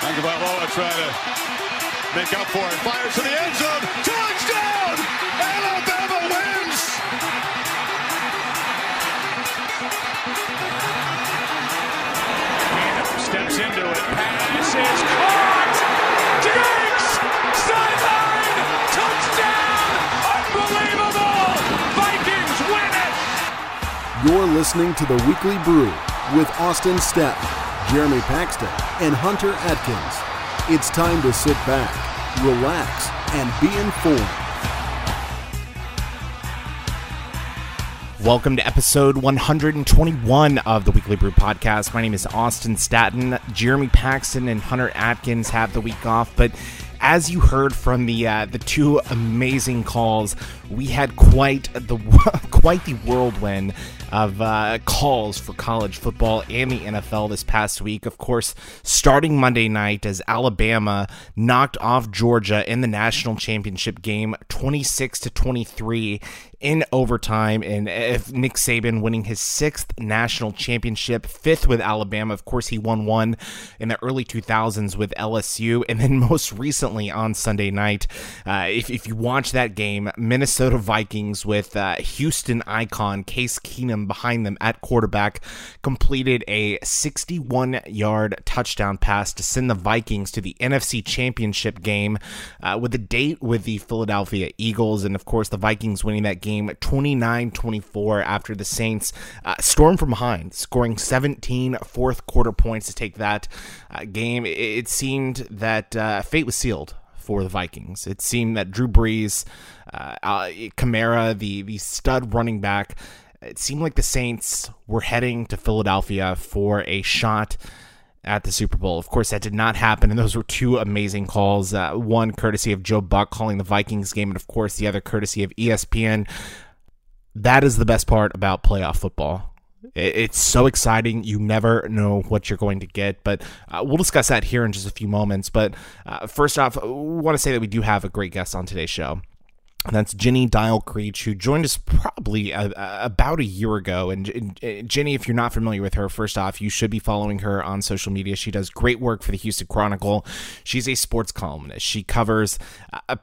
Tagovailoa trying to make up for it. Fires to the end zone. Touchdown! Alabama wins! And steps into it. Pass is caught! Diggs! Sideline! Touchdown! Unbelievable! Vikings win it! You're listening to The Weekly Brew with Austin Stepp, Jeremy Paxton, and Hunter Atkins. It's time to sit back, relax, and be informed. Welcome to episode 121 of the Weekly Brew Podcast. My name is Austin Staton. Jeremy Paxton and Hunter Atkins have the week off, but as you heard from the two amazing calls, we had quite the whirlwind of calls for college football and the NFL this past week. Of course, starting Monday night as Alabama knocked off Georgia in the national championship game, 26-23 in overtime, and Nick Saban winning his sixth national championship, fifth with Alabama. Of course, he won one in the early 2000s with LSU, and then most recently on Sunday night, if you watch that game, Minnesota Vikings with Houston icon Case Keenum behind them at quarterback completed a 61-yard touchdown pass to send the Vikings to the NFC Championship game with a date with the Philadelphia Eagles, and of course the Vikings winning that game 29-24 after the Saints stormed from behind, scoring 17 fourth quarter points to take that game. It seemed that fate was sealed for the Vikings. It seemed that Drew Brees, Kamara, the stud running back, it seemed like the Saints were heading to Philadelphia for a shot at the Super Bowl. Of course, that did not happen, and those were two amazing calls. One courtesy of Joe Buck calling the Vikings game, and of course, the other courtesy of ESPN. That is the best part about playoff football. It's so exciting. You never know what you're going to get, but we'll discuss that here in just a few moments. But first off, I want to say that we do have a great guest on today's show. And that's Jenny Dial Creech, who joined us probably about a year ago. And Jenny, if you're not familiar with her, first off, you should be following her on social media. She does great work for the Houston Chronicle. She's a sports columnist. She covers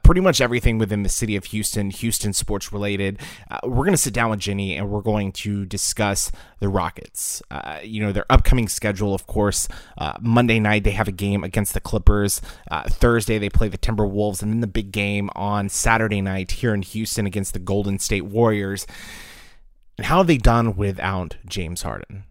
pretty much everything within the city of Houston, Houston sports related. We're going to sit down with Jenny and we're going to discuss the Rockets. Their upcoming schedule, of course. Monday night, they have a game against the Clippers. Thursday, they play the Timberwolves. And then the big game on Saturday night here in Houston against the Golden State Warriors. And how have they done without James Harden?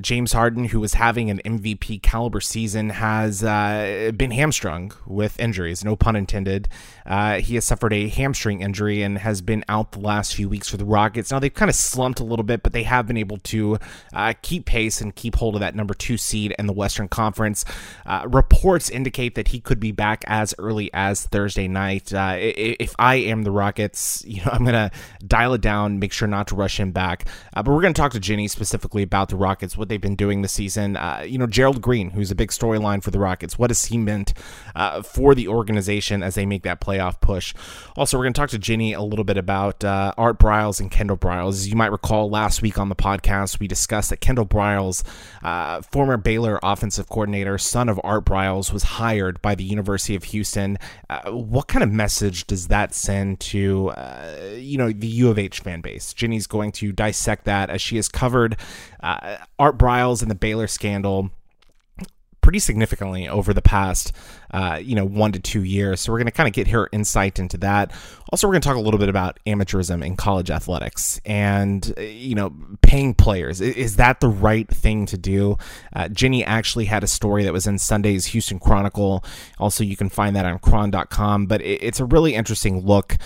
James Harden, who was having an MVP caliber season, has been hamstrung with injuries, no pun intended. He has suffered a hamstring injury and has been out the last few weeks for the Rockets. Now, they've kind of slumped a little bit, but they have been able to keep pace and keep hold of that number two seed in the Western Conference. Reports indicate that he could be back as early as Thursday night. If I am the Rockets, I'm going to dial it down, make sure not to rush him back. But we're going to talk to Jenny specifically about the Rockets, what they've been doing this season. Gerald Green, who's a big storyline for the Rockets, what has he meant for the organization as they make that playoff push? Also, we're going to talk to Jenny a little bit about Art Briles and Kendall Briles. As you might recall, last week on the podcast, we discussed that Kendall Briles, former Baylor offensive coordinator, son of Art Briles, was hired by the University of Houston. What kind of message does that send to, the U of H fan base? Jenny's going to dissect that as she has covered Art Briles and the Baylor scandal pretty significantly over the past, 1 to 2 years. So we're going to kind of get her insight into that. Also, we're going to talk a little bit about amateurism in college athletics and, paying players. Is that the right thing to do? Jenny actually had a story that was in Sunday's Houston Chronicle. Also, you can find that on cron.com, but it's a really interesting look.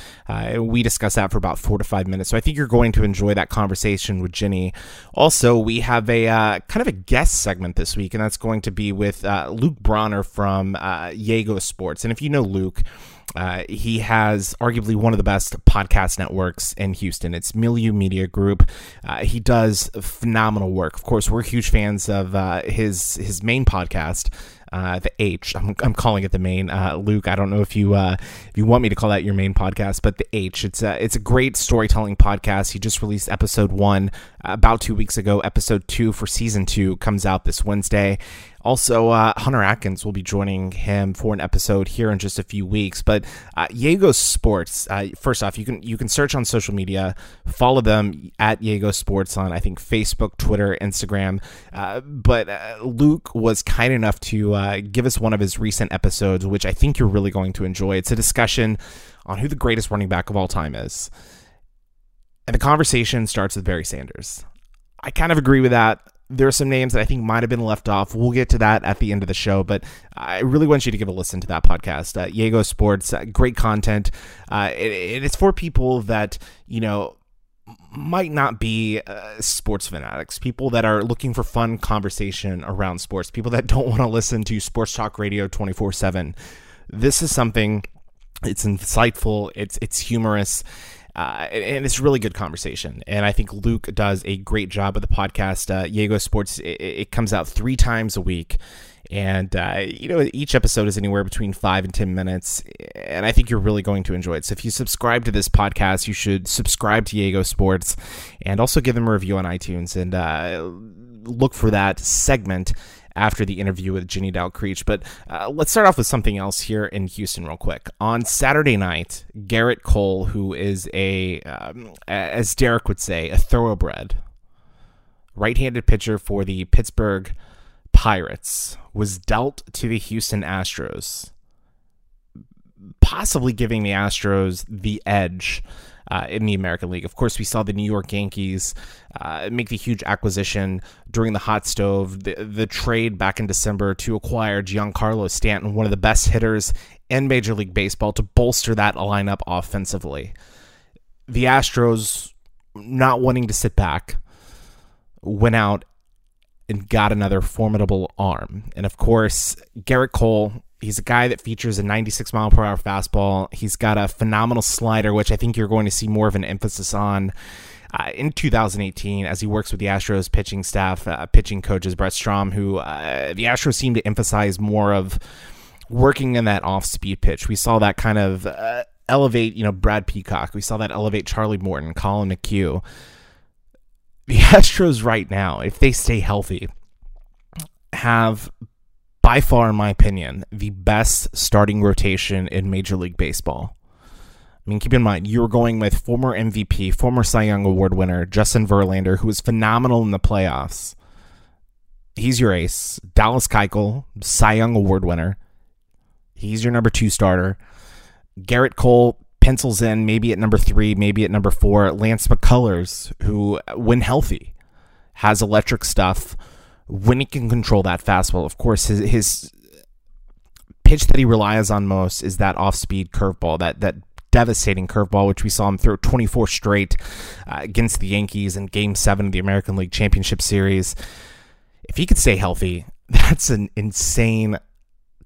We discussed that for about 4 to 5 minutes. So I think you're going to enjoy that conversation with Jenny. Also, we have a kind of a guest segment this week, and that's going to be with Luke Bronner from Yay! Go, Sports!. And if you know Luke, He has arguably one of the best podcast networks in Houston. It's Milieu Media Group. He does phenomenal work. Of course, we're huge fans of his main podcast, The H. I'm calling it the main. Luke, I don't know if you want me to call that your main podcast, but The H. It's a great storytelling podcast. He just released episode 1 about 2 weeks ago. Episode 2 for season 2 comes out this Wednesday. Also, Hunter Atkins will be joining him for an episode here in just a few weeks. But Yay! Go Sports, first off, you can search on social media, follow them at Yay! Go Sports on, I think, Facebook, Twitter, Instagram. But Luke was kind enough to give us one of his recent episodes, which I think you're really going to enjoy. It's a discussion on who the greatest running back of all time is. And the conversation starts with Barry Sanders. I kind of agree with that. There are some names that I think might have been left off. We'll get to that at the end of the show, but I really want you to give a listen to that podcast. Yay! Go Sports, great content. It's for people that, you know, might not be sports fanatics, people that are looking for fun conversation around sports, people that don't want to listen to sports talk radio 24/7. This is something, it's insightful, it's humorous. And it's really good conversation. And I think Luke does a great job with the podcast. Yay! Go Sports, it comes out 3 times a week. And, each episode is anywhere between 5 and 10 minutes. And I think you're really going to enjoy it. So if you subscribe to this podcast, you should subscribe to Yay! Go Sports and also give them a review on iTunes. And look for that segment after the interview with Jenny Dial Creech. But let's start off with something else here in Houston real quick. On Saturday night, Gerrit Cole, who is a, as Derek would say, a thoroughbred, right-handed pitcher for the Pittsburgh Pirates, was dealt to the Houston Astros, possibly giving the Astros the edge in the American League. Of course, we saw the New York Yankees make the huge acquisition during the hot stove, the trade back in December to acquire Giancarlo Stanton, one of the best hitters in Major League Baseball, to bolster that lineup offensively. The Astros, not wanting to sit back, went out and got another formidable arm. And of course, Gerrit Cole, he's a guy that features a 96-mile-per-hour fastball. He's got a phenomenal slider, which I think you're going to see more of an emphasis on in 2018 as he works with the Astros pitching staff, pitching coaches, Brett Strom, who the Astros seem to emphasize more of working in that off-speed pitch. We saw that kind of elevate, Brad Peacock. We saw that elevate Charlie Morton, Colin McHugh. The Astros right now, if they stay healthy, have, by far, in my opinion, the best starting rotation in Major League Baseball. I mean, keep in mind, you're going with former MVP, former Cy Young Award winner, Justin Verlander, who was phenomenal in the playoffs. He's your ace. Dallas Keuchel, Cy Young Award winner. He's your number 2 starter. Gerrit Cole pencils in maybe at number 3, maybe at number 4. Lance McCullers, who, when healthy, has electric stuff. When he can control that fastball, of course, his pitch that he relies on most is that off-speed curveball, that devastating curveball, which we saw him throw 24 straight against the Yankees in Game 7 of the American League Championship Series. If he could stay healthy, that's an insane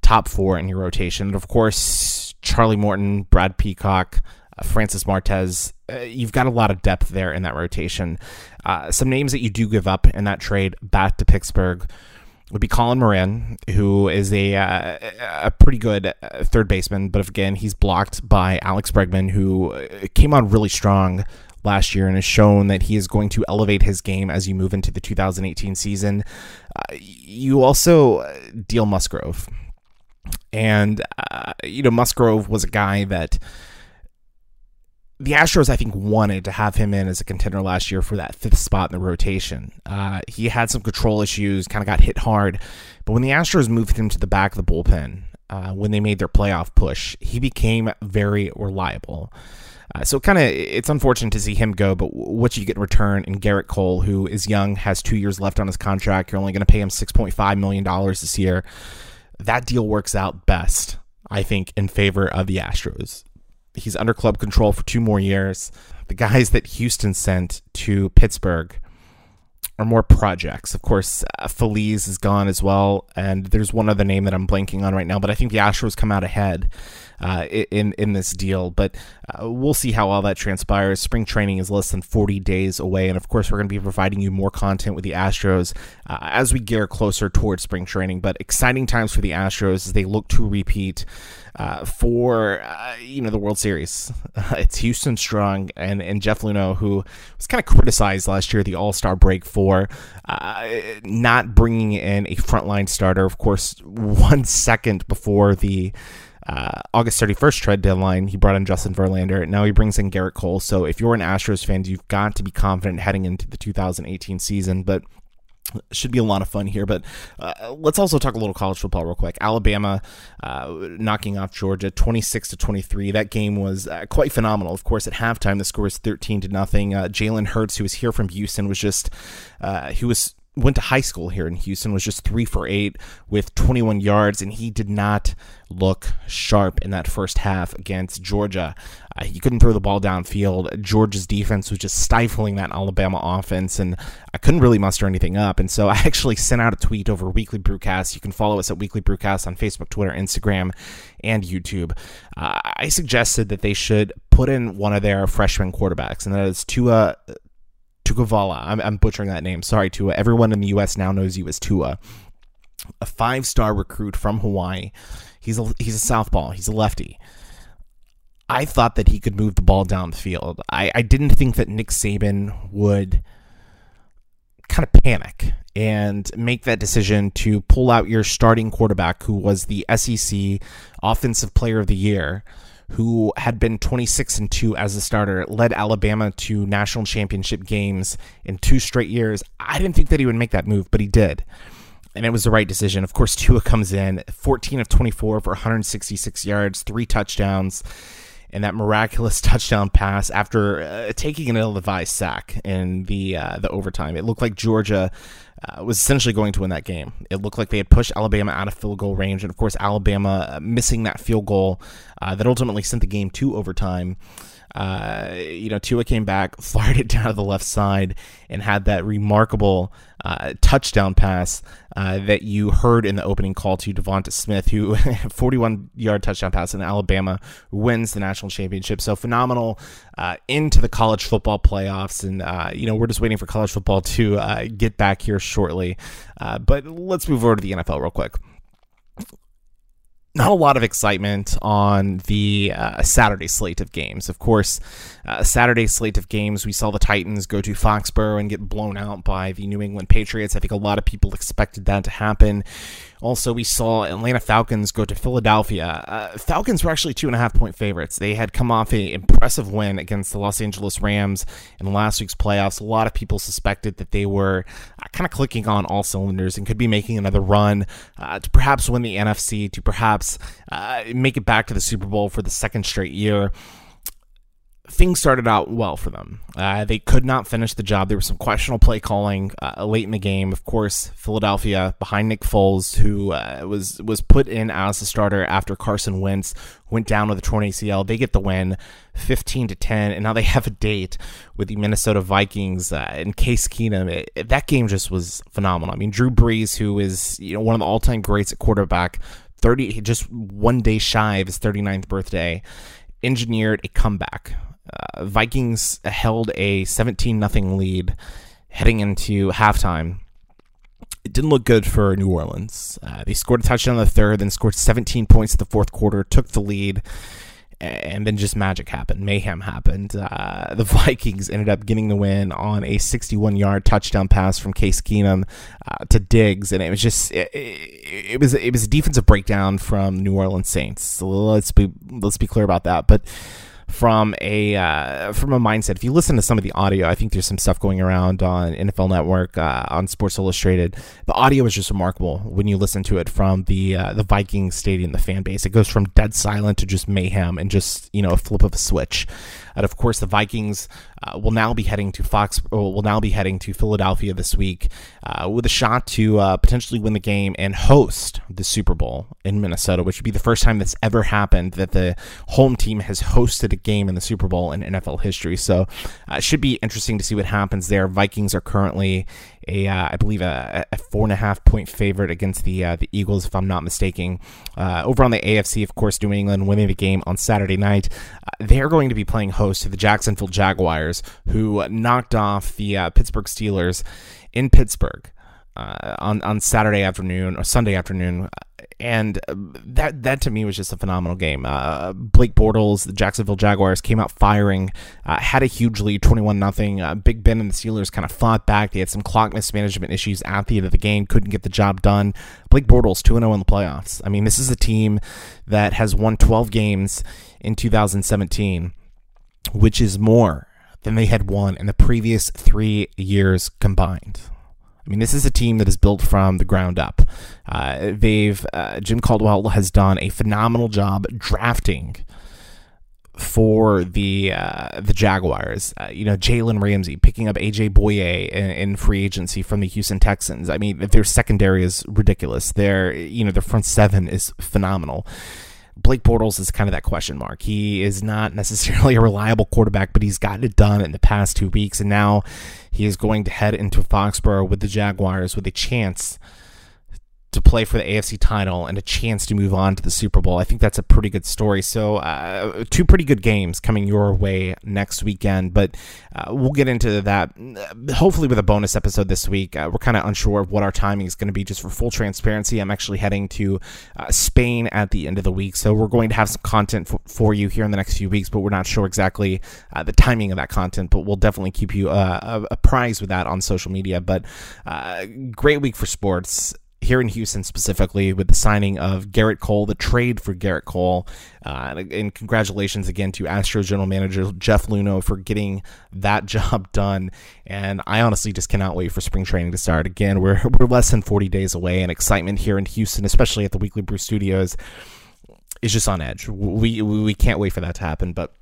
top 4 in your rotation. And, of course, Charlie Morton, Brad Peacock, Francis Martez, you've got a lot of depth there in that rotation. Some names that you do give up in that trade back to Pittsburgh would be Colin Moran, who is a pretty good third baseman, but again, he's blocked by Alex Bregman, who came on really strong last year and has shown that he is going to elevate his game as you move into the 2018 season. You also deal Musgrove. And, Musgrove was a guy that the Astros, I think, wanted to have him in as a contender last year for that 5th spot in the rotation. He had some control issues, kind of got hit hard. But when the Astros moved him to the back of the bullpen, when they made their playoff push, he became very reliable. So it's unfortunate to see him go, but what you get in return in Gerrit Cole, who is young, has 2 years left on his contract. You're only going to pay him $6.5 million this year. That deal works out best, I think, in favor of the Astros. He's under club control for 2 more years. The guys that Houston sent to Pittsburgh or more projects. Of course, Feliz is gone as well, and there's one other name that I'm blanking on right now, but I think the Astros come out ahead in this deal, but we'll see how all that transpires. Spring training is less than 40 days away, and of course, we're going to be providing you more content with the Astros as we gear closer towards spring training, but exciting times for the Astros as they look to repeat for the World Series. It's Houston strong, and Jeff Luhnow, who was kind of criticized last year, the All-Star break for not bringing in a frontline starter. Of course, 1 second before the August 31st trade deadline, he brought in Justin Verlander. Now he brings in Gerrit Cole. So if you're an Astros fan, you've got to be confident heading into the 2018 season, but should be a lot of fun here. But let's also talk a little college football real quick. Alabama knocking off Georgia 26-23. That game was quite phenomenal. Of course, at halftime, the score is 13-0. Jalen Hurts, who was here from Houston, was just went to high school here in Houston, was just 3 for 8 with 21 yards, and he did not look sharp in that first half against Georgia. He couldn't throw the ball downfield. Georgia's defense was just stifling that Alabama offense, and I couldn't really muster anything up. And so I actually sent out a tweet over Weekly Brewcast. You can follow us at Weekly Brewcast on Facebook, Twitter, Instagram, and YouTube. I suggested that they should put in one of their freshman quarterbacks, and that is Tua Tagovailoa. I'm butchering that name. Sorry, Tua. Everyone in the U.S. now knows you as Tua. A 5-star recruit from Hawaii. He's a southpaw. He's a lefty. I thought that he could move the ball down the field. I didn't think that Nick Saban would kind of panic and make that decision to pull out your starting quarterback, who was the SEC Offensive Player of the Year, who had been 26-2 as a starter, led Alabama to national championship games in 2 straight years. I didn't think that he would make that move, but he did. And it was the right decision. Of course, Tua comes in 14-24 for 166 yards, 3 touchdowns, and that miraculous touchdown pass after taking an ill-advised sack in the overtime. It looked like Georgia was essentially going to win that game. It looked like they had pushed Alabama out of field goal range, and of course, Alabama missing that field goal that ultimately sent the game to overtime. Tua came back, fired it down to the left side, and had that remarkable touchdown pass that you heard in the opening call to Devonta Smith, who 41-yard touchdown pass, and Alabama wins the national championship. So phenomenal into the college football playoffs, and we're just waiting for college football to get back here shortly. But let's move over to the NFL real quick. Not a lot of excitement on the Saturday slate of games. Of course, Saturday slate of games, we saw the Titans go to Foxborough and get blown out by the New England Patriots. I think a lot of people expected that to happen. Also, we saw Atlanta Falcons go to Philadelphia. Falcons were actually 2.5-point favorites. They had come off an impressive win against the Los Angeles Rams in last week's playoffs. A lot of people suspected that they were kind of clicking on all cylinders and could be making another run to perhaps win the NFC, to perhaps make it back to the Super Bowl for the 2nd straight year. Things started out well for them. They could not finish the job. There was some questionable play calling late in the game. Of course, Philadelphia behind Nick Foles, who was put in as a starter after Carson Wentz went down with a torn ACL. They get the win, 15-10, and now they have a date with the Minnesota Vikings and Case Keenum. That game just was phenomenal. I mean, Drew Brees, who is one of the all-time greats at quarterback, just 1 day shy of his 39th birthday, engineered a comeback. Vikings held a 17-0 lead heading into halftime. It didn't look good for New Orleans. They scored a touchdown in the 3rd, then scored 17 points in the 4th quarter, took the lead, and then just magic happened. Mayhem happened. The Vikings ended up getting the win on a 61-yard touchdown pass from Case Keenum to Diggs, and it was just it was a defensive breakdown from New Orleans Saints. So let's be clear about that, but from a mindset. If you listen to some of the audio, I think there's some stuff going around on NFL Network, on Sports Illustrated. The audio is just remarkable when you listen to it from the Vikings stadium, the fan base. It goes from dead silent to just mayhem and just a flip of a switch. And of course, the Vikings will now be heading to Philadelphia this week with a shot to potentially win the game and host the Super Bowl in Minnesota, which would be the first time that's ever happened that the home team has hosted a game in the Super Bowl in NFL history. So it should be interesting to see what happens there. Vikings are currently I believe a 4.5 point favorite against the Eagles, if I'm not mistaken. Over on the AFC, of course, New England winning the game on Saturday night. They're going to be playing host to the Jacksonville Jaguars, who knocked off the Pittsburgh Steelers in Pittsburgh on Saturday afternoon or Sunday afternoon. And that to me was just a phenomenal game. Blake Bortles, the Jacksonville Jaguars, came out firing, had a huge lead, 21-0. Big Ben and the Steelers kind of fought back. They had some clock mismanagement issues at the end of the game, couldn't get the job done. Blake Bortles, 2-0 in the playoffs. I mean, this is a team that has won 12 games in 2017, which is more than they had won in the previous 3 years combined. I mean, this is a team that is built from the ground up. Jim Caldwell has done a phenomenal job drafting for the Jaguars. Jalen Ramsey, picking up A.J. Boye in free agency from the Houston Texans. I mean, their secondary is ridiculous. Their front seven is phenomenal. Blake Bortles is kind of that question mark. He is not necessarily a reliable quarterback, but he's gotten it done in the past 2 weeks, and now he is going to head into Foxborough with the Jaguars with a chance to play for the AFC title and a chance to move on to the Super Bowl. I think that's a pretty good story. So two pretty good games coming your way next weekend, but we'll get into that hopefully with a bonus episode this week. We're kind of unsure of what our timing is going to be. Just for full transparency, I'm actually heading to Spain at the end of the week, so we're going to have some content for you here in the next few weeks, but we're not sure exactly the timing of that content, but we'll definitely keep you apprised with that on social media. But great week for sports here in Houston, specifically with the signing of Gerrit Cole, the trade for Gerrit Cole. And congratulations again to Astros general manager Jeff Luhnow for getting that job done. And I honestly just cannot wait for spring training to start. Again, we're less than 40 days away, and excitement here in Houston, especially at the Weekly Brew Studios, is just on edge. We can't wait for that to happen. But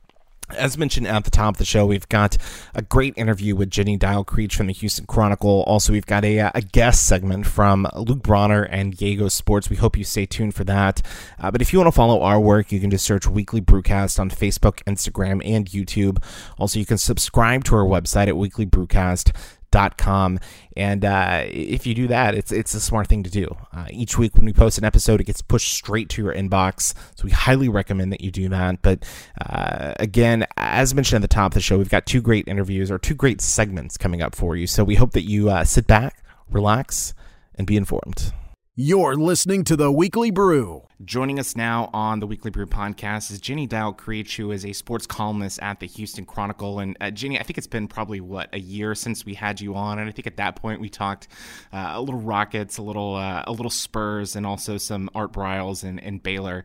as mentioned at the top of the show, we've got a great interview with Jenny Dial Creech from the Houston Chronicle. Also, we've got a guest segment from Luke Bronner and Yay! Go Sports. We hope you stay tuned for that. But if you want to follow our work, you can just search Weekly Brewcast on Facebook, Instagram, and YouTube. Also, you can subscribe to our website at weeklybrewcast.com, and if you do that, it's a smart thing to do. Each week when we post an episode, it gets pushed straight to your inbox, so we highly recommend that you do that. But again, as mentioned at the top of the show, we've got two great segments coming up for you, so we hope that you sit back, relax, and be informed. You're listening to The Weekly Brew. Joining us now on The Weekly Brew podcast is Jenny Dial Creech, who is a sports columnist at the Houston Chronicle. And Jenny, I think it's been probably, a year since we had you on. And I think at that point we talked a little Rockets, a little Spurs, and also some Art Briles and Baylor.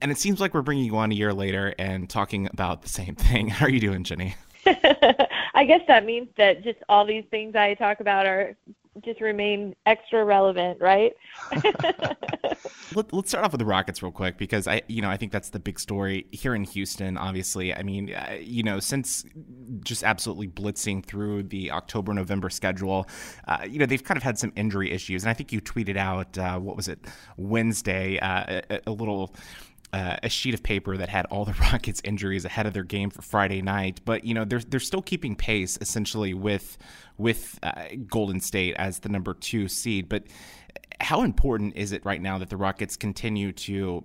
And it seems like we're bringing you on a year later and talking about the same thing. How are you doing, Jenny? I guess that means that just all these things I talk about are just remain extra relevant, right? Let's start off with the Rockets real quick, because I think that's the big story here in Houston, obviously. I mean, since just absolutely blitzing through the October-November schedule, they've kind of had some injury issues. And I think you tweeted out, Wednesday, a sheet of paper that had all the Rockets injuries ahead of their game for Friday night. But, they're still keeping pace, essentially, with Golden State as the number 2 seed. But how important is it right now that the Rockets continue to,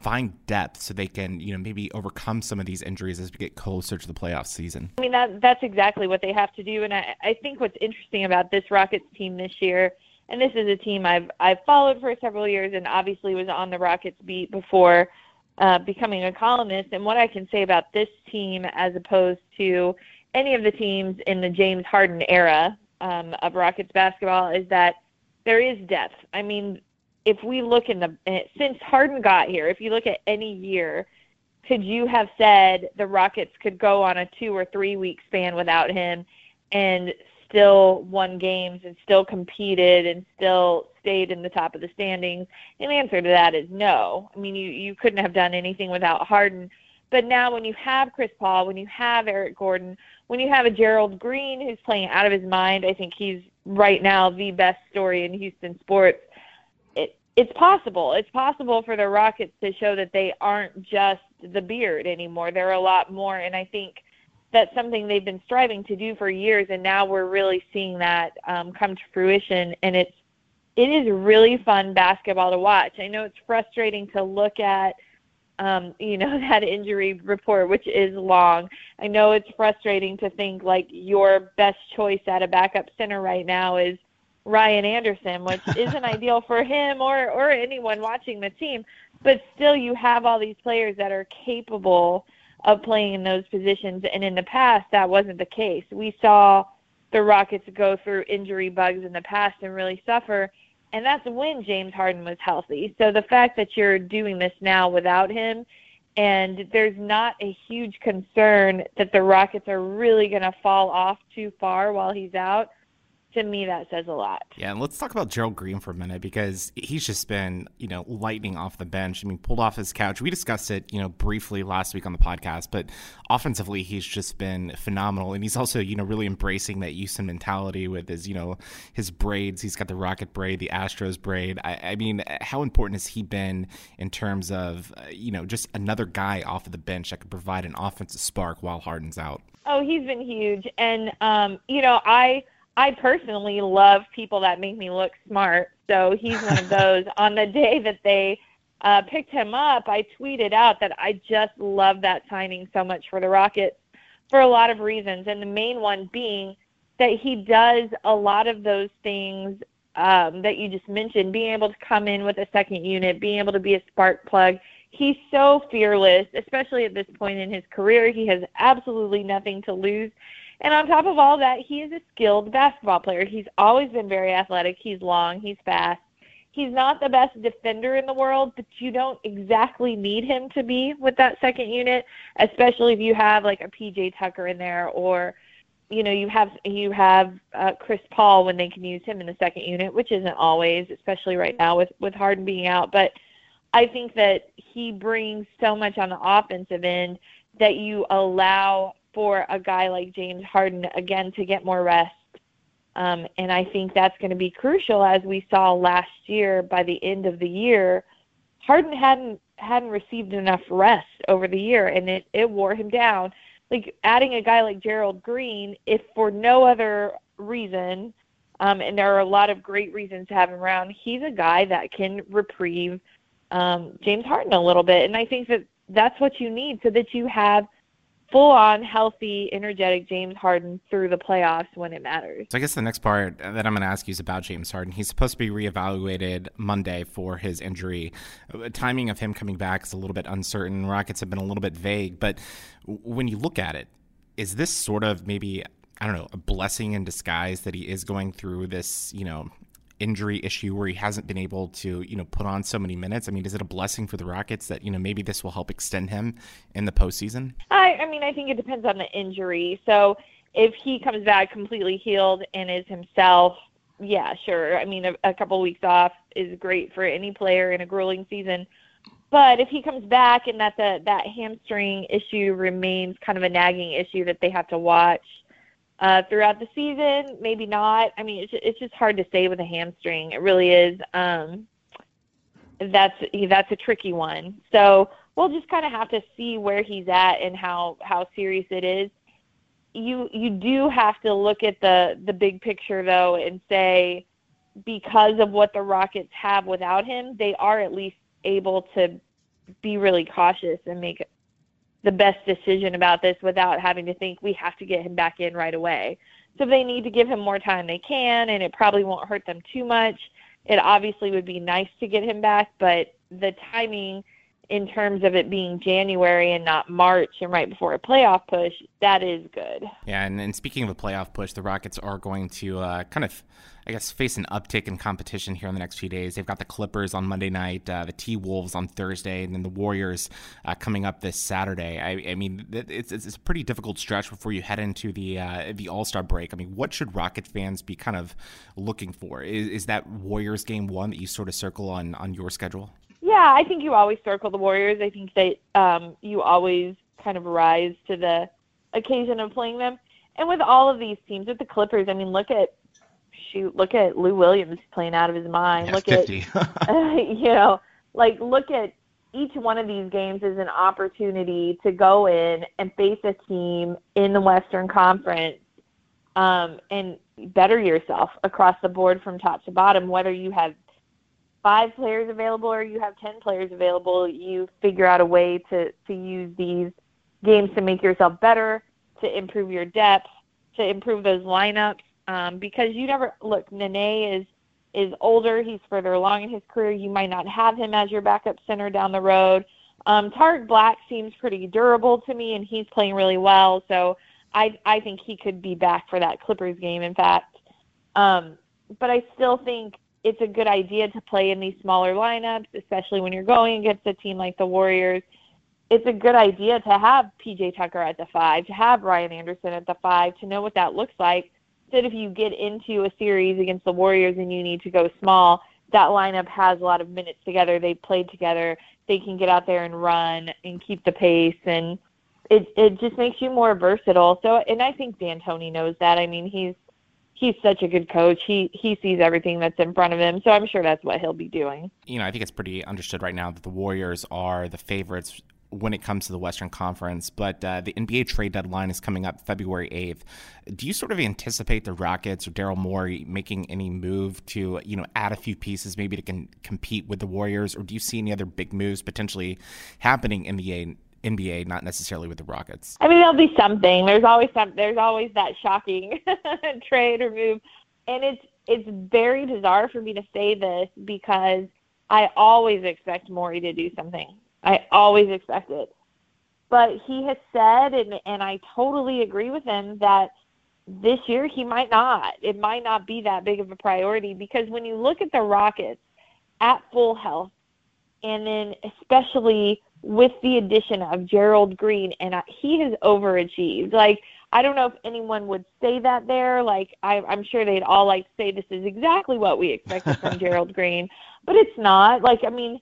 find depth so they can, maybe overcome some of these injuries as we get closer to the playoff season? I mean, that's exactly what they have to do. And I think what's interesting about this Rockets team this year, and this is a team I've followed for several years and obviously was on the Rockets beat before becoming a columnist. And what I can say about this team as opposed to any of the teams in the James Harden era of Rockets basketball is that there is depth. I mean, if we look since Harden got here, if you look at any year, could you have said the Rockets could go on a 2 or 3 week span without him and still won games and still competed and still stayed in the top of the standings? And the answer to that is no. I mean, you couldn't have done anything without Harden. But now when you have Chris Paul, when you have Eric Gordon, when you have a Gerald Green who's playing out of his mind, I think he's right now the best story in Houston sports. It's possible. It's possible for the Rockets to show that they aren't just the beard anymore. They're a lot more, and I think that's something they've been striving to do for years, and now we're really seeing that come to fruition, and it is really fun basketball to watch. I know it's frustrating to look at, that injury report, which is long. I know it's frustrating to think, like, your best choice at a backup center right now is Ryan Anderson, which isn't ideal for him or anyone watching the team, but still you have all these players that are capable of playing in those positions, and in the past that wasn't the case. We saw the Rockets go through injury bugs in the past and really suffer, and that's when James Harden was healthy. So the fact that you're doing this now without him, and there's not a huge concern that the Rockets are really going to fall off too far while he's out, to me that says a lot. Yeah, and let's talk about Gerald Green for a minute, because he's just been, lightning off the bench. I mean, pulled off his couch. We discussed it, briefly last week on the podcast, but offensively he's just been phenomenal, and he's also, really embracing that Houston mentality with his, his braids. He's got the Rocket braid, the Astros braid. I mean, how important has he been in terms of, just another guy off of the bench that could provide an offensive spark while Harden's out? Oh, he's been huge, and I personally love people that make me look smart, so he's one of those. On the day that they picked him up, I tweeted out that I just love that signing so much for the Rockets for a lot of reasons, and the main one being that he does a lot of those things that you just mentioned, being able to come in with a second unit, being able to be a spark plug. He's so fearless, especially at this point in his career. He has absolutely nothing to lose. And on top of all that, he is a skilled basketball player. He's always been very athletic. He's long. He's fast. He's not the best defender in the world, but you don't exactly need him to be with that second unit, especially if you have, like, a P.J. Tucker in there, or, you have Chris Paul when they can use him in the second unit, which isn't always, especially right now with Harden being out. But I think that he brings so much on the offensive end that you allow – for a guy like James Harden, again, to get more rest. And I think that's going to be crucial, as we saw last year. By the end of the year, Harden hadn't received enough rest over the year, and it wore him down. Like, adding a guy like Gerald Green, if for no other reason, and there are a lot of great reasons to have him around, he's a guy that can reprieve James Harden a little bit. And I think that that's what you need, so that you have full-on, healthy, energetic James Harden through the playoffs when it matters. So I guess the next part that I'm going to ask you is about James Harden. He's supposed to be reevaluated Monday for his injury. The timing of him coming back is a little bit uncertain. Rockets have been a little bit vague. But when you look at it, is this sort of maybe, I don't know, a blessing in disguise that he is going through this, injury issue where he hasn't been able to, put on so many minutes? I mean, is it a blessing for the Rockets that, maybe this will help extend him in the postseason? I mean, I think it depends on the injury. So if he comes back completely healed and is himself, yeah, sure. I mean, a couple weeks off is great for any player in a grueling season. But if he comes back and that hamstring issue remains kind of a nagging issue that they have to watch throughout the season, maybe not. I mean, it's just hard to say with a hamstring. It really is. That's a tricky one. So we'll just kind of have to see where he's at and how serious it is. You do have to look at the big picture, though, and say, because of what the Rockets have without him, they are at least able to be really cautious and make the best decision about this without having to think we have to get him back in right away. So if they need to give him more time, they can, and it probably won't hurt them too much. It obviously would be nice to get him back, but the timing in terms of it being January and not March and right before a playoff push, that is good. Yeah, and speaking of a playoff push, the Rockets are going to face an uptick in competition here in the next few days. They've got the Clippers on Monday night, the T-Wolves on Thursday, and then the Warriors coming up this Saturday. I mean, it's a pretty difficult stretch before you head into the All-Star break. I mean, what should Rocket fans be kind of looking for? Is that Warriors game one that you sort of circle on your schedule? Yeah, I think you always circle the Warriors. I think that you always kind of rise to the occasion of playing them. And with all of these teams, with the Clippers, I mean, look at Lou Williams playing out of his mind. Yeah, look 50. Look at each one of these games is an opportunity to go in and face a team in the Western Conference and better yourself across the board from top to bottom. Whether you have 5 players available or you have 10 players available, you figure out a way to use these games to make yourself better, to improve your depth, to improve those lineups. Because you never – look, Nene is older. He's further along in his career. You might not have him as your backup center down the road. Tarek Black seems pretty durable to me, and he's playing really well. So I think he could be back for that Clippers game, in fact. But I still think it's a good idea to play in these smaller lineups, especially when you're going against a team like the Warriors. It's a good idea to have PJ Tucker at the 5, to have Ryan Anderson at the 5, to know what that looks like. That if you get into a series against the Warriors and you need to go small, that lineup has a lot of minutes together. They played together. They can get out there and run and keep the pace, and it just makes you more versatile. So, and I think D'Antoni knows that. I mean, he's such a good coach. He sees everything that's in front of him, so I'm sure that's what he'll be doing. You know, I think it's pretty understood right now that the Warriors are the favorites when it comes to the Western Conference, but the NBA trade deadline is coming up February 8th. Do you sort of anticipate the Rockets or Daryl Morey making any move to, you know, add a few pieces maybe to compete with the Warriors, or do you see any other big moves potentially happening in the NBA, not necessarily with the Rockets? I mean, there'll be something. There's always that shocking trade or move, and it's very bizarre for me to say this because I always expect Morey to do something. I always expect it. But he has said, and I totally agree with him, that this year he might not. It might not be that big of a priority because when you look at the Rockets at full health, and then especially with the addition of Gerald Green, and he has overachieved. Like, I don't know if anyone would say that there. Like, I'm sure they'd all like to say this is exactly what we expected from Gerald Green. But it's not. Like, I mean,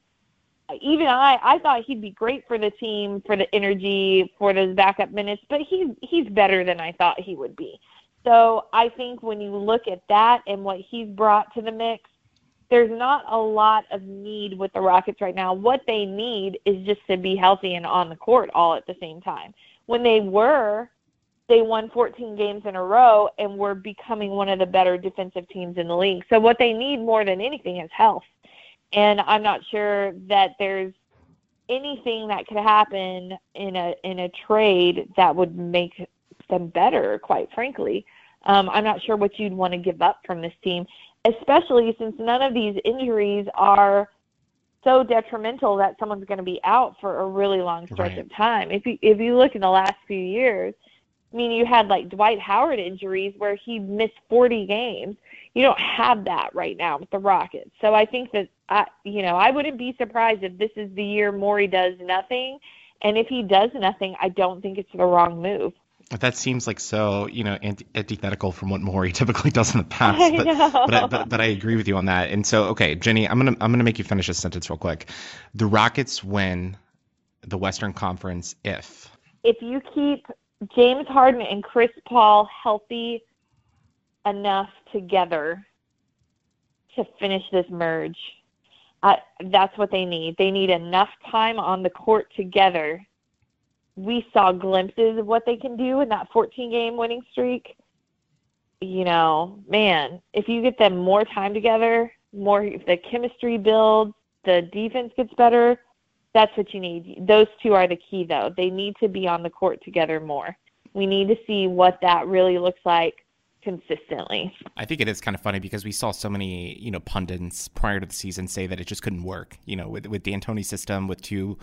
even I thought he'd be great for the team, for the energy, for those backup minutes, but he's better than I thought he would be. So I think when you look at that and what he's brought to the mix, there's not a lot of need with the Rockets right now. What they need is just to be healthy and on the court all at the same time. When they won 14 games in a row and were becoming one of the better defensive teams in the league. So what they need more than anything is health. And I'm not sure that there's anything that could happen in a trade that would make them better, quite frankly. I'm not sure what you'd want to give up from this team, especially since none of these injuries are so detrimental that someone's going to be out for a really long stretch of time. If you look in the last few years, I mean, you had like Dwight Howard injuries where he missed 40 games. You don't have that right now with the Rockets. So I think that, I wouldn't be surprised if this is the year Morey does nothing. And if he does nothing, I don't think it's the wrong move. That seems like so, antithetical from what Morey typically does in the past. But I agree with you on that. And so, okay, Jenny, I'm gonna make you finish this sentence real quick. The Rockets win the Western Conference if you keep James Harden and Chris Paul healthy enough together to finish this merge. That's what they need. They need enough time on the court together. We saw glimpses of what they can do in that 14-game winning streak. If you get them more time together, if the chemistry builds, the defense gets better, that's what you need. Those two are the key, though. They need to be on the court together more. We need to see what that really looks like consistently. I think it is kind of funny because we saw so many, pundits prior to the season say that it just couldn't work, with D'Antoni's system, with two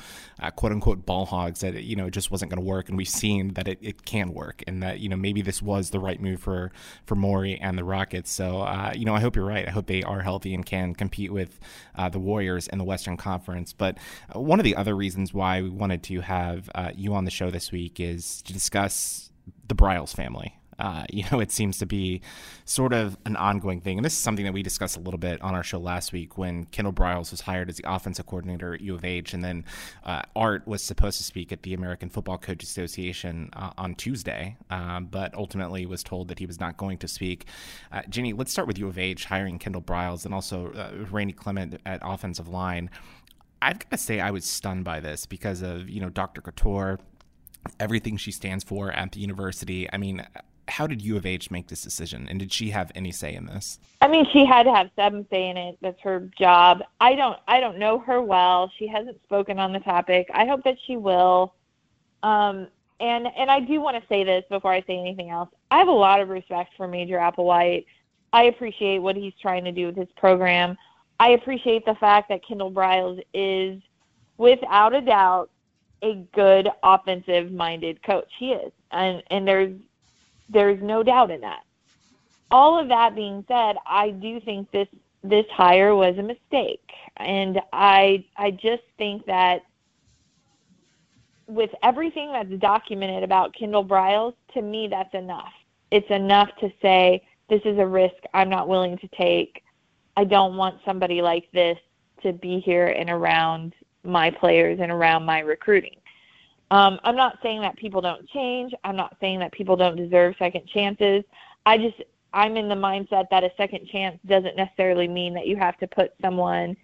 quote unquote ball hogs, that it just wasn't going to work. And we've seen that it can work, and that, maybe this was the right move for Morey and the Rockets. So, I hope you're right. I hope they are healthy and can compete with the Warriors and the Western Conference. But one of the other reasons why we wanted to have you on the show this week is to discuss the Briles family. It seems to be sort of an ongoing thing. And this is something that we discussed a little bit on our show last week when Kendall Briles was hired as the offensive coordinator at U of H. And then Art was supposed to speak at the American Football Coaches Association on Tuesday, but ultimately was told that he was not going to speak. Jenny, let's start with U of H hiring Kendall Briles and also Randy Clement at offensive line. I've got to say I was stunned by this because of, you know, Dr. Couture, everything she stands for at the university. I mean, how did U of H make this decision? And did she have any say in this? I mean, she had to have some say in it. That's her job. I don't know her well. She hasn't spoken on the topic. I hope that she will. And I do want to say this before I say anything else. I have a lot of respect for Major Applewhite. I appreciate what he's trying to do with his program. I appreciate the fact that Kendall Briles is, without a doubt, a good offensive-minded coach. He is. And there's no doubt in that. All of that being said, I do think this hire was a mistake. And I just think that with everything that's documented about Kendall Briles, to me, that's enough. It's enough to say, this is a risk I'm not willing to take. I don't want somebody like this to be here and around my players and around my recruiting. I'm not saying that people don't change. I'm not saying that people don't deserve second chances. I'm in the mindset that a second chance doesn't necessarily mean that you have to put someone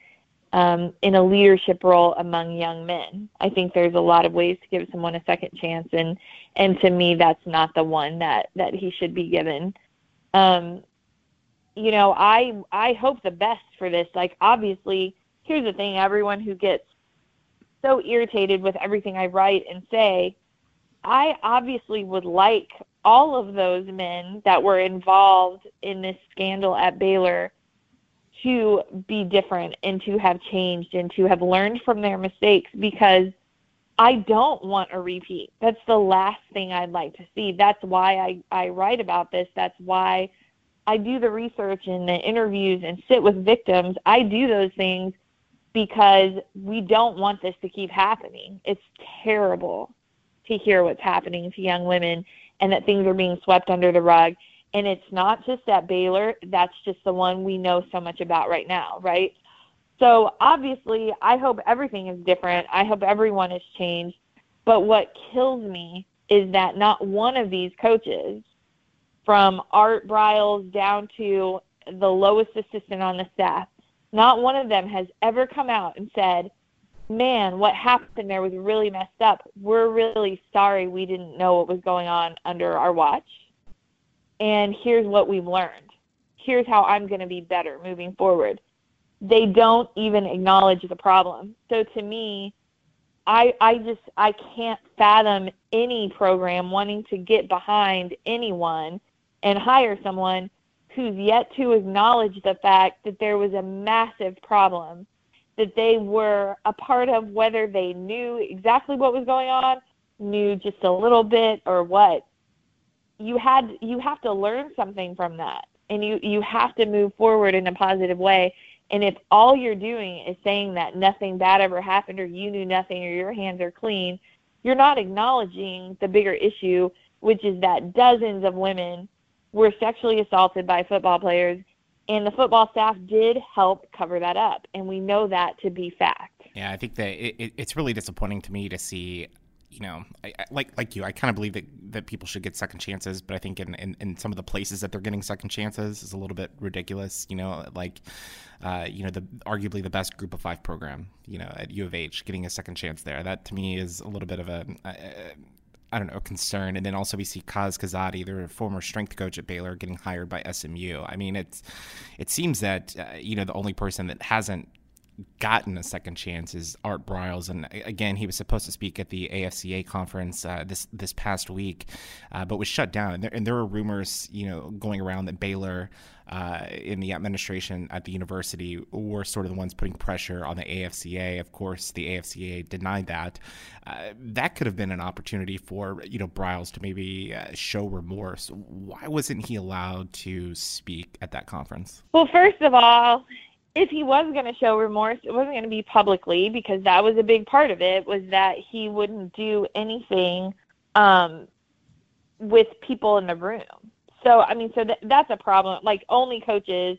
in a leadership role among young men. I think there's a lot of ways to give someone a second chance, and to me, that's not the one that he should be given. You know, I hope the best for this. Like, obviously, here's the thing. Everyone who gets so irritated with everything I write and say, I obviously would like all of those men that were involved in this scandal at Baylor to be different and to have changed and to have learned from their mistakes, because I don't want a repeat. That's the last thing I'd like to see. That's why I write about this. That's why I do the research and the interviews and sit with victims. I do those things because we don't want this to keep happening. It's terrible to hear what's happening to young women and that things are being swept under the rug. And it's not just at Baylor. That's just the one we know so much about right now, right? So obviously, I hope everything is different. I hope everyone has changed. But what kills me is that not one of these coaches, from Art Briles down to the lowest assistant on the staff, not one of them has ever come out and said, man, what happened there was really messed up. We're really sorry we didn't know what was going on under our watch. And here's what we've learned. Here's how I'm going to be better moving forward. They don't even acknowledge the problem. So to me, I can't fathom any program wanting to get behind anyone and hire someone who's yet to acknowledge the fact that there was a massive problem that they were a part of, whether they knew exactly what was going on, knew just a little bit or what. You have to learn something from that, and you have to move forward in a positive way. And if all you're doing is saying that nothing bad ever happened, or you knew nothing, or your hands are clean, you're not acknowledging the bigger issue, which is that dozens of women were sexually assaulted by football players, and the football staff did help cover that up, and we know that to be fact. Yeah, I think that it's really disappointing to me to see. You know, I kind of believe that people should get second chances, but I think in some of the places that they're getting second chances is a little bit ridiculous. You know, like, you know, arguably the best Group of Five program, you know, at U of H, getting a second chance there. That to me is a little bit of a concern. And then also we see Kaz Kazadi, their former strength coach at Baylor, getting hired by SMU. I mean, it seems that, you know, the only person that hasn't gotten a second chance is Art Briles, and again, he was supposed to speak at the AFCA conference this past week, but was shut down. And there were rumors, you know, going around that Baylor in the administration at the university were sort of the ones putting pressure on the AFCA. Of course, the AFCA denied that. That could have been an opportunity for, you know, Briles to maybe show remorse. Why wasn't he allowed to speak at that conference? Well, first of all, if he was going to show remorse, it wasn't going to be publicly, because that was a big part of it, was that he wouldn't do anything with people in the room. So, I mean, so that's a problem. Like, only coaches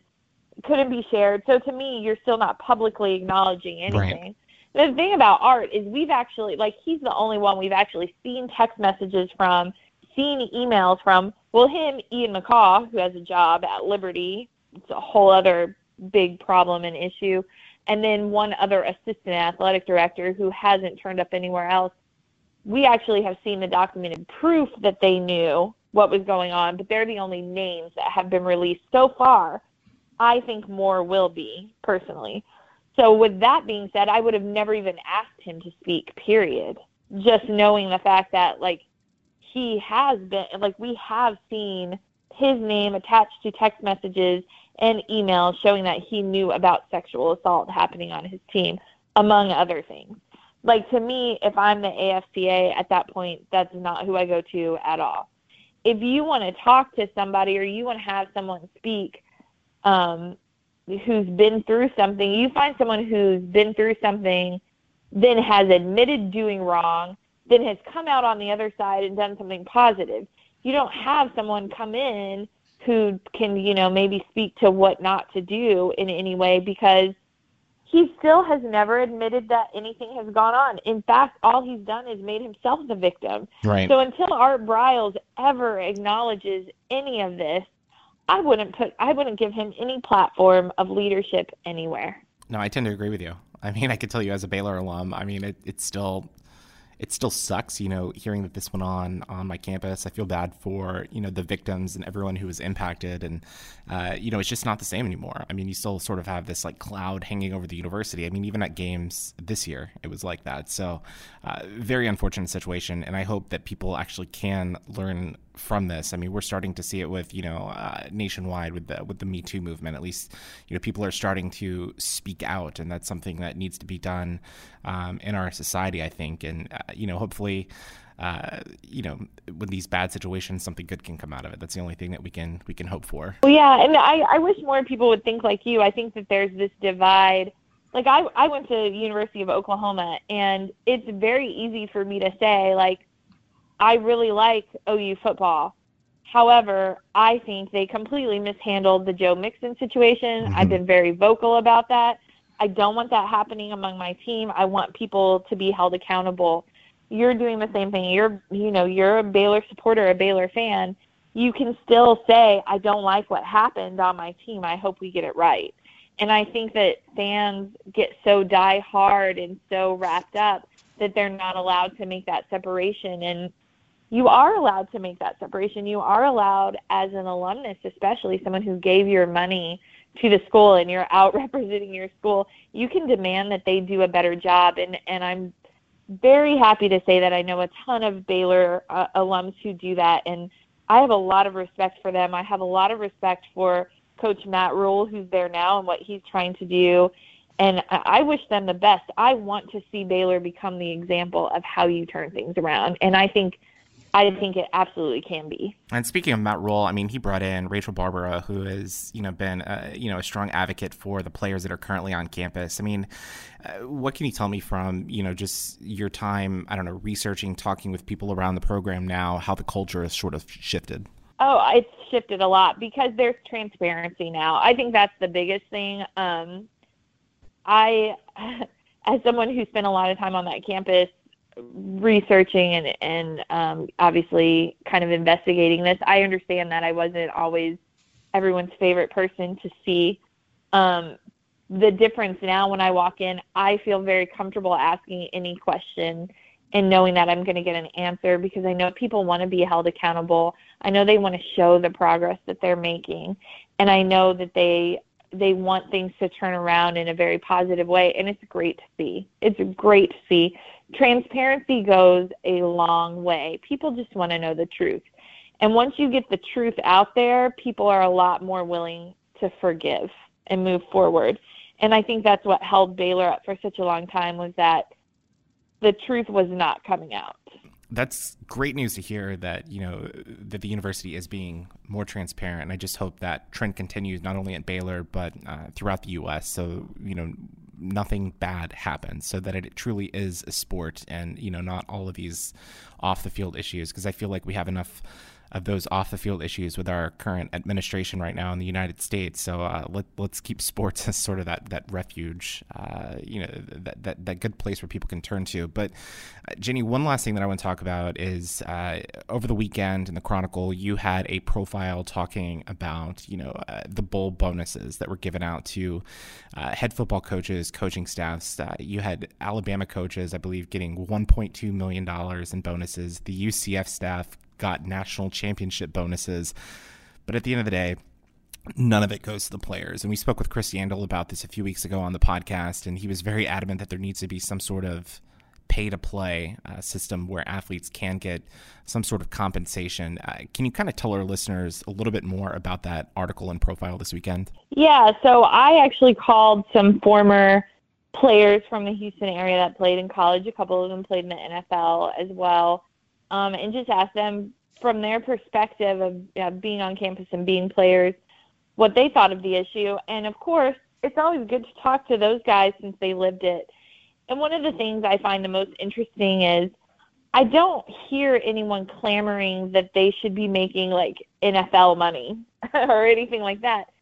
couldn't be shared. So, to me, you're still not publicly acknowledging anything. Right. The thing about Art is we've actually, like, he's the only one we've actually seen text messages from, seen emails from, well, him, Ian McCaw, who has a job at Liberty. It's a whole other big problem and issue. and then one other assistant athletic director who hasn't turned up anywhere else. We actually have seen the documented proof that they knew what was going on, but they're the only names that have been released so far. I think more will be, personally. So with that being said, I would have never even asked him to speak, period. Just knowing the fact that, like, he has been, like, we have seen his name attached to text messages and emails showing that he knew about sexual assault happening on his team, among other things. Like, to me, if I'm the AFCA at that point, that's not who I go to at all. If you want to talk to somebody or you want to have someone speak who's been through something, you find someone who's been through something, then has admitted doing wrong, then has come out on the other side and done something positive. You don't have someone come in who can, you know, maybe speak to what not to do in any way, because he still has never admitted that anything has gone on. In fact, all he's done is made himself the victim. Right. So until Art Briles ever acknowledges any of this, I wouldn't give him any platform of leadership anywhere. No, I tend to agree with you. I mean, I could tell you as a Baylor alum, I mean, it still sucks, you know, hearing that this went on my campus. I feel bad for, you know, the victims and everyone who was impacted. And, you know, it's just not the same anymore. I mean, you still sort of have this like cloud hanging over the university. I mean, even at games this year, it was like that. So very unfortunate situation. And I hope that people actually can learn from this. I mean, we're starting to see it with, you know, nationwide with the Me Too movement. At least, you know, people are starting to speak out, and that's something that needs to be done in our society, I think. And you know, hopefully, you know, with these bad situations, something good can come out of it. That's the only thing that we can hope for. Well, yeah, and I wish more people would think like you. I think that there's this divide. Like I went to University of Oklahoma, and it's very easy for me to say, like, I really like OU football. However, I think they completely mishandled the Joe Mixon situation. Mm-hmm. I've been very vocal about that. I don't want that happening among my team. I want people to be held accountable. You're doing the same thing. You're a Baylor supporter, a Baylor fan. You can still say, I don't like what happened on my team. I hope we get it right. And I think that fans get so diehard and so wrapped up that they're not allowed to make that separation. And you are allowed to make that separation. You are allowed, as an alumnus, especially someone who gave your money to the school and you're out representing your school, you can demand that they do a better job. And I'm very happy to say that I know a ton of Baylor alums who do that. And I have a lot of respect for them. I have a lot of respect for Coach Matt Rhule, who's there now, and what he's trying to do. And I wish them the best. I want to see Baylor become the example of how you turn things around. And I think it absolutely can be. And speaking of Matt Rhule, I mean, he brought in Rachel Barbera, who has, you know, been, a strong advocate for the players that are currently on campus. I mean, what can you tell me from, you know, just your time, I don't know, researching, talking with people around the program now, how the culture has sort of shifted? Oh, it's shifted a lot because there's transparency now. I think that's the biggest thing. I, as someone who spent a lot of time on that campus, researching and obviously kind of investigating this, I understand that I wasn't always everyone's favorite person to see. The difference now when I walk in, I feel very comfortable asking any question and knowing that I'm going to get an answer because I know people want to be held accountable. I know they want to show the progress that they're making, and I know that they want things to turn around in a very positive way, and it's great to see. It's great to see. Transparency goes a long way. People just want to know the truth. And once you get the truth out there, people are a lot more willing to forgive and move forward. And I think that's what held Baylor up for such a long time, was that the truth was not coming out. That's great news to hear that, you know, that the university is being more transparent. And I just hope that trend continues not only at Baylor, but throughout the U.S. So, you know, nothing bad happens, so that it truly is a sport and, you know, not all of these off the field issues. Because I feel like we have enough of those off-the-field issues with our current administration right now in the United States. So let's keep sports as sort of that refuge, that good place where people can turn to. But Jenny, one last thing that I want to talk about is over the weekend in the Chronicle, you had a profile talking about the bowl bonuses that were given out to head football coaches, coaching staffs. You had Alabama coaches, I believe, getting $1.2 million in bonuses. The UCF staff got national championship bonuses. But at the end of the day, none of it goes to the players. And we spoke with Chris Yandel about this a few weeks ago on the podcast, and he was very adamant that there needs to be some sort of pay-to-play system where athletes can get some sort of compensation. Can you kind of tell our listeners a little bit more about that article and profile this weekend? Yeah, so I actually called some former players from the Houston area that played in college. A couple of them played in the NFL as well. And just ask them from their perspective of being on campus and being players, what they thought of the issue. And, of course, it's always good to talk to those guys since they lived it. And one of the things I find the most interesting is I don't hear anyone clamoring that they should be making, like, NFL money or anything like that.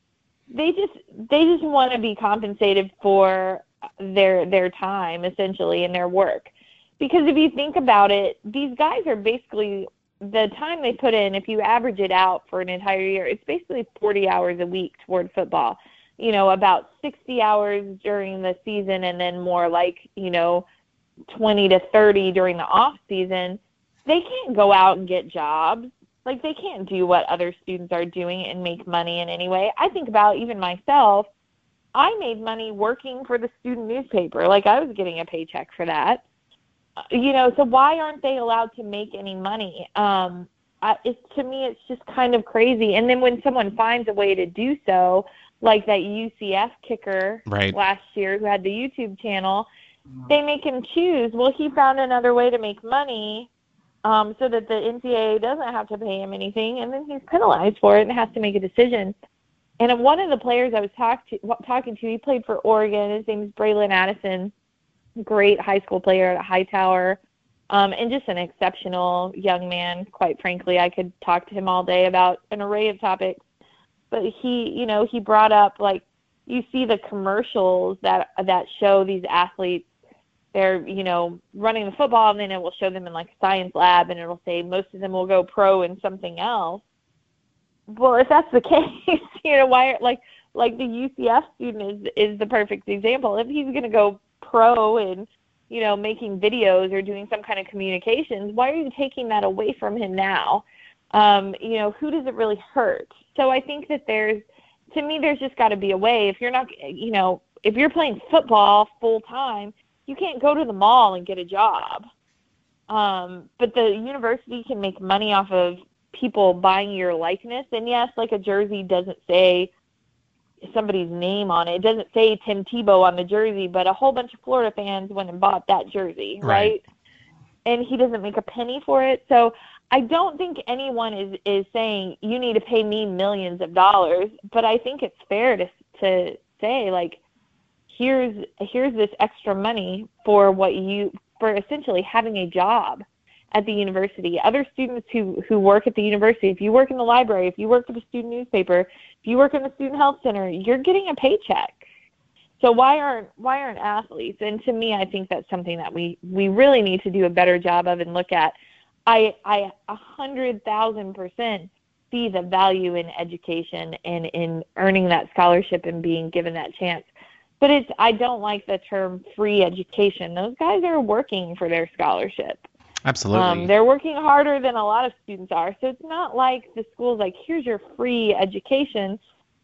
They just want to be compensated for their time, essentially, and their work. Because if you think about it, these guys are basically, the time they put in, if you average it out for an entire year, it's basically 40 hours a week toward football. You know, about 60 hours during the season and then more like, 20 to 30 during the off season. They can't go out and get jobs. Like, they can't do what other students are doing and make money in any way. I think about even myself. I made money working for the student newspaper. Like, I was getting a paycheck for that. So why aren't they allowed to make any money? To me, it's just kind of crazy. And then when someone finds a way to do so, like that UCF kicker last year who had the YouTube channel, they make him choose. Well, he found another way to make money so that the NCAA doesn't have to pay him anything, and then he's penalized for it and has to make a decision. And one of the players I was talking to, he played for Oregon. His name is Braylon Addison. Great high school player at Hightower, and just an exceptional young man, quite frankly. I could talk to him all day about an array of topics. But he brought up, like, you see the commercials that show these athletes, they're, running the football, and then it will show them in, like, a science lab, and it will say most of them will go pro in something else. Well, if that's the case, why, like the UCF student is the perfect example. If he's going to go pro and making videos or doing some kind of communications, why are you taking that away from him now? Who does it really hurt? So I think that there's just got to be a way. If you're not, if you're playing football full time, you can't go to the mall and get a job. But the university can make money off of people buying your likeness. And yes, like a jersey doesn't say somebody's name on it. It doesn't say Tim Tebow on the jersey, but a whole bunch of Florida fans went and bought that jersey, right? And he doesn't make a penny for it. So I don't think anyone is saying you need to pay me millions of dollars, but I think it's fair to say, like, here's this extra money for for essentially having a job at the university. Other students who work at the university, if you work in the library, if you work for the student newspaper, if you work in the student health center, you're getting a paycheck. So why aren't athletes? And to me, I think that's something that we really need to do a better job of and look at. I 100,000% see the value in education and in earning that scholarship and being given that chance. But I don't like the term free education. Those guys are working for their scholarship. Absolutely. They're working harder than a lot of students are. So it's not like the school's like, here's your free education.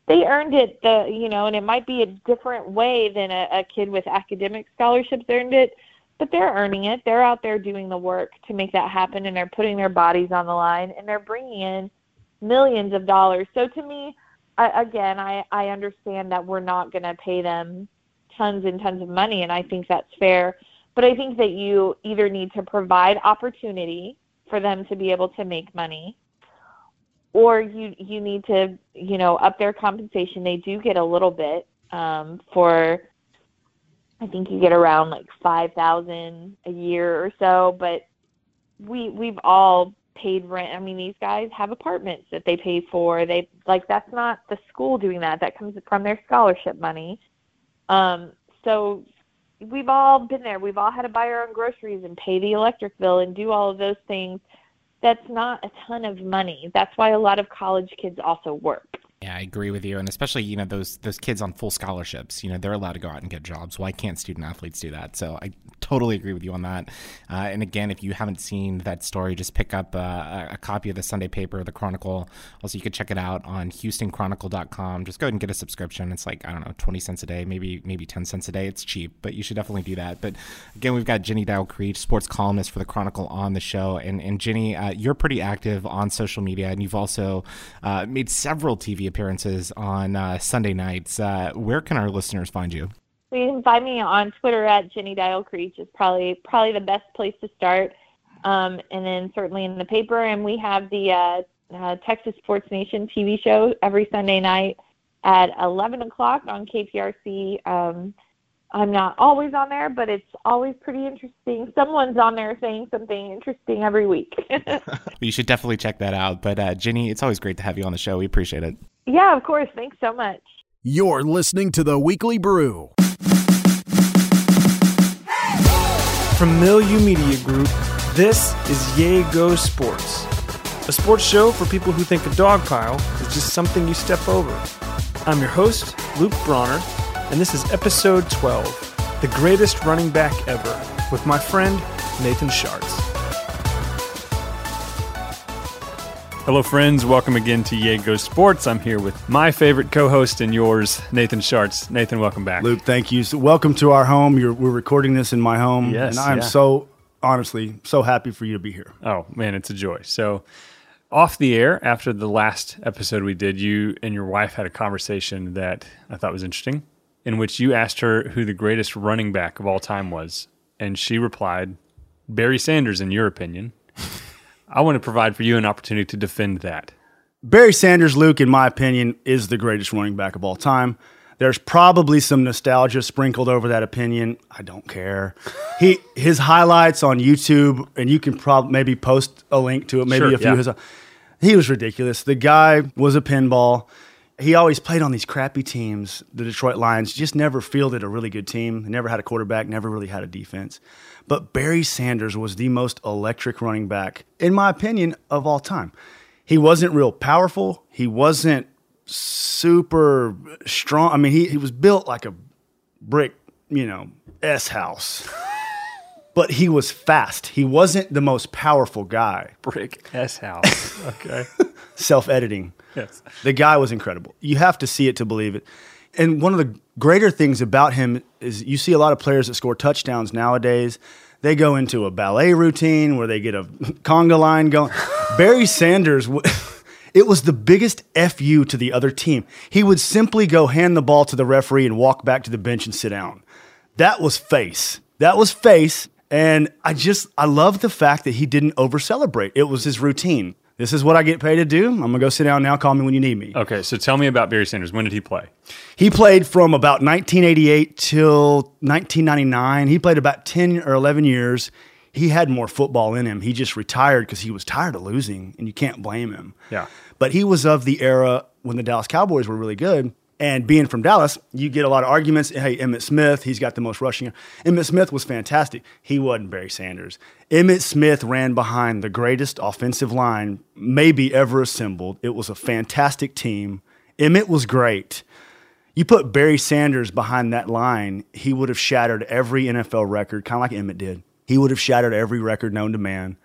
They earned it, and it might be a different way than a kid with academic scholarships earned it, but they're earning it. They're out there doing the work to make that happen, and they're putting their bodies on the line, and they're bringing in millions of dollars. So to me, I understand that we're not going to pay them tons and tons of money, and I think that's fair. But I think that you either need to provide opportunity for them to be able to make money, or you need to, up their compensation. They do get a little bit I think you get around like $5,000 a year or so, but we've all paid rent. I mean, these guys have apartments that they pay for. They like, that's not the school doing that. That comes from their scholarship money. So we've all been there. We've all had to buy our own groceries and pay the electric bill and do all of those things. That's not a ton of money. That's why a lot of college kids also work. Yeah, I agree with you. And especially, you know, those kids on full scholarships, you know, they're allowed to go out and get jobs. Why can't student athletes do that? So I totally agree with you on that. And again, if you haven't seen that story, just pick up a copy of the Sunday paper, the Chronicle. Also, you could check it out on HoustonChronicle.com. Just go ahead and get a subscription. It's like, I don't know, 20 cents a day, maybe 10 cents a day. It's cheap, but you should definitely do that. But again, we've got Jenny Dial Creech, sports columnist for the Chronicle, on the show. And Jenny, you're pretty active on social media, and you've also made several TV appearances on Sunday nights. Where can our listeners find you? So you can find me on Twitter at Jenny Dial Creech. Is probably the best place to start. And then certainly in the paper. And we have the Texas Sports Nation TV show every Sunday night at 11 o'clock on KPRC. I'm not always on there, but it's always pretty interesting. Someone's on there saying something interesting every week. You should definitely check that out. But Jenny, it's always great to have you on the show. We appreciate it. Yeah, of course. Thanks so much. You're listening to The Weekly Brew. From Milieu Media Group, this is Yay! Go, Sports!, a sports show for people who think a dog pile is just something you step over. I'm your host, Luke Bronner, and this is episode 12, The Greatest Running Back Ever, with my friend, Nathan Schartz. Hello, friends. Welcome again to Yay! Go, Sports. I'm here with my favorite co-host and yours, Nathan Schartz. Nathan, welcome back. Luke, thank you. So welcome to our home. We're recording this in my home. Yes. And I'm so, honestly, so happy for you to be here. Oh, man, it's a joy. So, off the air, after the last episode we did, you and your wife had a conversation that I thought was interesting, in which you asked her who the greatest running back of all time was, and she replied, Barry Sanders, in your opinion. I want to provide for you an opportunity to defend that. Barry Sanders, Luke, in my opinion, is the greatest running back of all time. There's probably some nostalgia sprinkled over that opinion. I don't care. His highlights on YouTube, and you can probably maybe post a link to it, maybe sure, a few. Yeah. He was ridiculous. The guy was a pinball. He always played on these crappy teams. The Detroit Lions just never fielded a really good team. They never had a quarterback, never really had a defense. But Barry Sanders was the most electric running back, in my opinion, of all time. He wasn't real powerful. He wasn't super strong. I mean, he was built like a brick, you know, S house. But he was fast. He wasn't the most powerful guy. Brick S house. Okay. Self-editing. Yes. The guy was incredible. You have to see it to believe it. And one of the greater things about him is you see a lot of players that score touchdowns nowadays. They go into a ballet routine where they get a conga line going. Barry Sanders, it was the biggest FU to the other team. He would simply go hand the ball to the referee and walk back to the bench and sit down. That was face. That was face. And I love the fact that he didn't over-celebrate. It was his routine. This is what I get paid to do. I'm going to go sit down now. Call me when you need me. Okay, so tell me about Barry Sanders. When did he play? He played from about 1988 till 1999. He played about 10 or 11 years. He had more football in him. He just retired because he was tired of losing, and you can't blame him. Yeah. But he was of the era when the Dallas Cowboys were really good. And being from Dallas, you get a lot of arguments. Hey, Emmitt Smith, he's got the most rushing. Emmitt Smith was fantastic. He wasn't Barry Sanders. Emmitt Smith ran behind the greatest offensive line maybe ever assembled. It was a fantastic team. Emmitt was great. You put Barry Sanders behind that line, he would have shattered every NFL record, kind of like Emmitt did. He would have shattered every record known to man.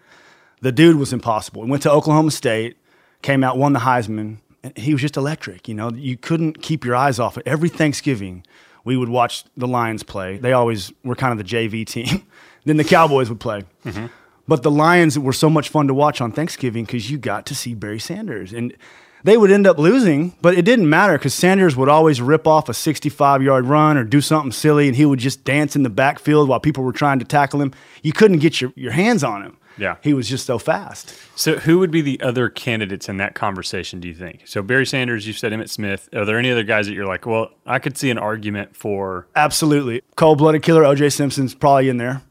The dude was impossible. He went to Oklahoma State, came out, won the Heisman. He was just electric, you know. You couldn't keep your eyes off it. Every Thanksgiving, we would watch the Lions play. They always were kind of the JV team. Then the Cowboys would play. Mm-hmm. But the Lions were so much fun to watch on Thanksgiving because you got to see Barry Sanders. And they would end up losing, but it didn't matter because Sanders would always rip off a 65-yard run or do something silly, and he would just dance in the backfield while people were trying to tackle him. You couldn't get your hands on him. Yeah. He was just so fast. So who would be the other candidates in that conversation, do you think? So Barry Sanders, you said Emmitt Smith. Are there any other guys that you're like, well, I could see an argument for? Absolutely. Cold-blooded killer O.J. Simpson's probably in there.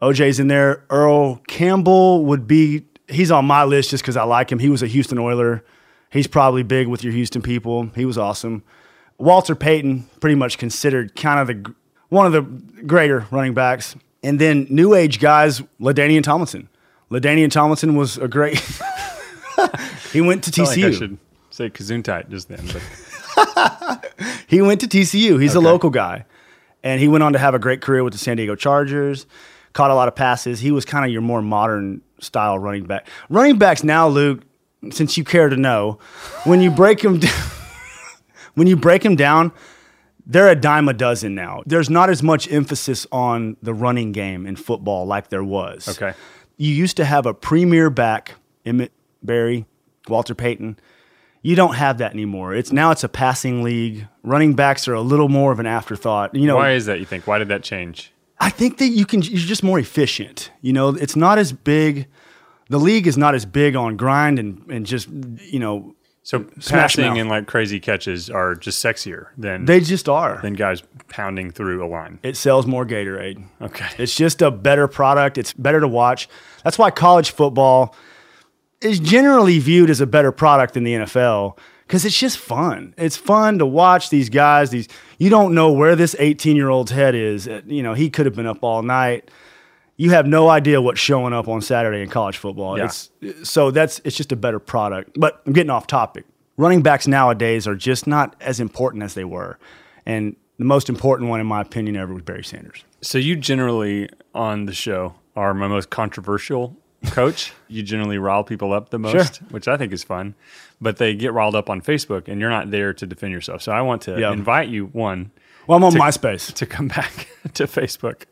O.J.'s in there. Earl Campbell would be he's on my list just because I like him. He was a Houston Oiler. He's probably big with your Houston people. He was awesome. Walter Payton, pretty much considered kind of the one of the greater running backs. And then new age guys, LaDainian Tomlinson. LaDainian Tomlinson was a great – he went to TCU. I feel like I should say Kazuntite just then. But. He went to TCU. He's a local guy. And he went on to have a great career with the San Diego Chargers, caught a lot of passes. He was kind of your more modern style running back. Running backs now, Luke, since you care to know, when you break them down, they're a dime a dozen now. There's not as much emphasis on the running game in football like there was. Okay. You used to have a premier back, Emmett, Barry, Walter Payton. You don't have that anymore. Now it's a passing league. Running backs are a little more of an afterthought. You know, why is that, you think? Why did that change? I think that you're just more efficient. You know, it's not as big. The league is not as big on grind and just, you know, so passing and like crazy catches are just sexier than guys pounding through a line. It sells more Gatorade. Okay. It's just a better product. It's better to watch. That's why college football is generally viewed as a better product than the NFL because it's just fun. It's fun to watch these guys. You don't know where this 18-year-old's head is. You know, he could have been up all night. You have no idea what's showing up on Saturday in college football. Yeah. It's just a better product. But I'm getting off topic. Running backs nowadays are just not as important as they were. And the most important one, in my opinion, ever was Barry Sanders. So you generally, on the show, are my most controversial coach. You generally rile people up the most, sure, which I think is fun. But they get riled up on Facebook, and you're not there to defend yourself. So I want to invite you, one... Well, I'm on MySpace. To come back to Facebook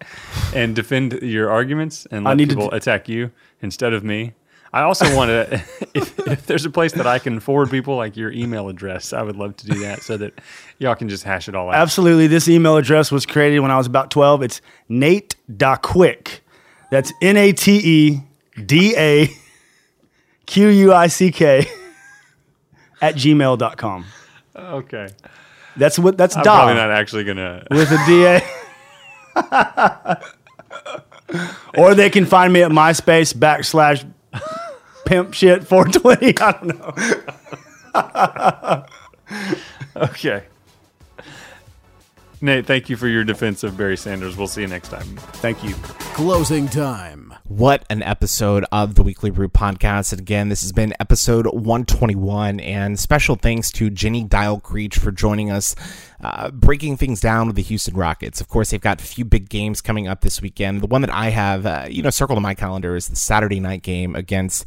and defend your arguments and let people attack you instead of me. I also want to, if there's a place that I can forward people like your email address, I would love to do that so that y'all can just hash it all out. Absolutely. This email address was created when I was about 12. It's Nate Daquick. That's NateDaquick @gmail.com. Okay. That's what. That's I'm probably not actually gonna with a DA. Or they can find me at MySpace / pimpshit420. I don't know. Okay, Nate, thank you for your defense of Barry Sanders. We'll see you next time. Thank you. Closing time. What an episode of the Weekly Brew Podcast. And again, this has been episode 121. And special thanks to Jenny Dial Creech for joining us, breaking things down with the Houston Rockets. Of course, they've got a few big games coming up this weekend. The one that I have, circled on my calendar is the Saturday night game against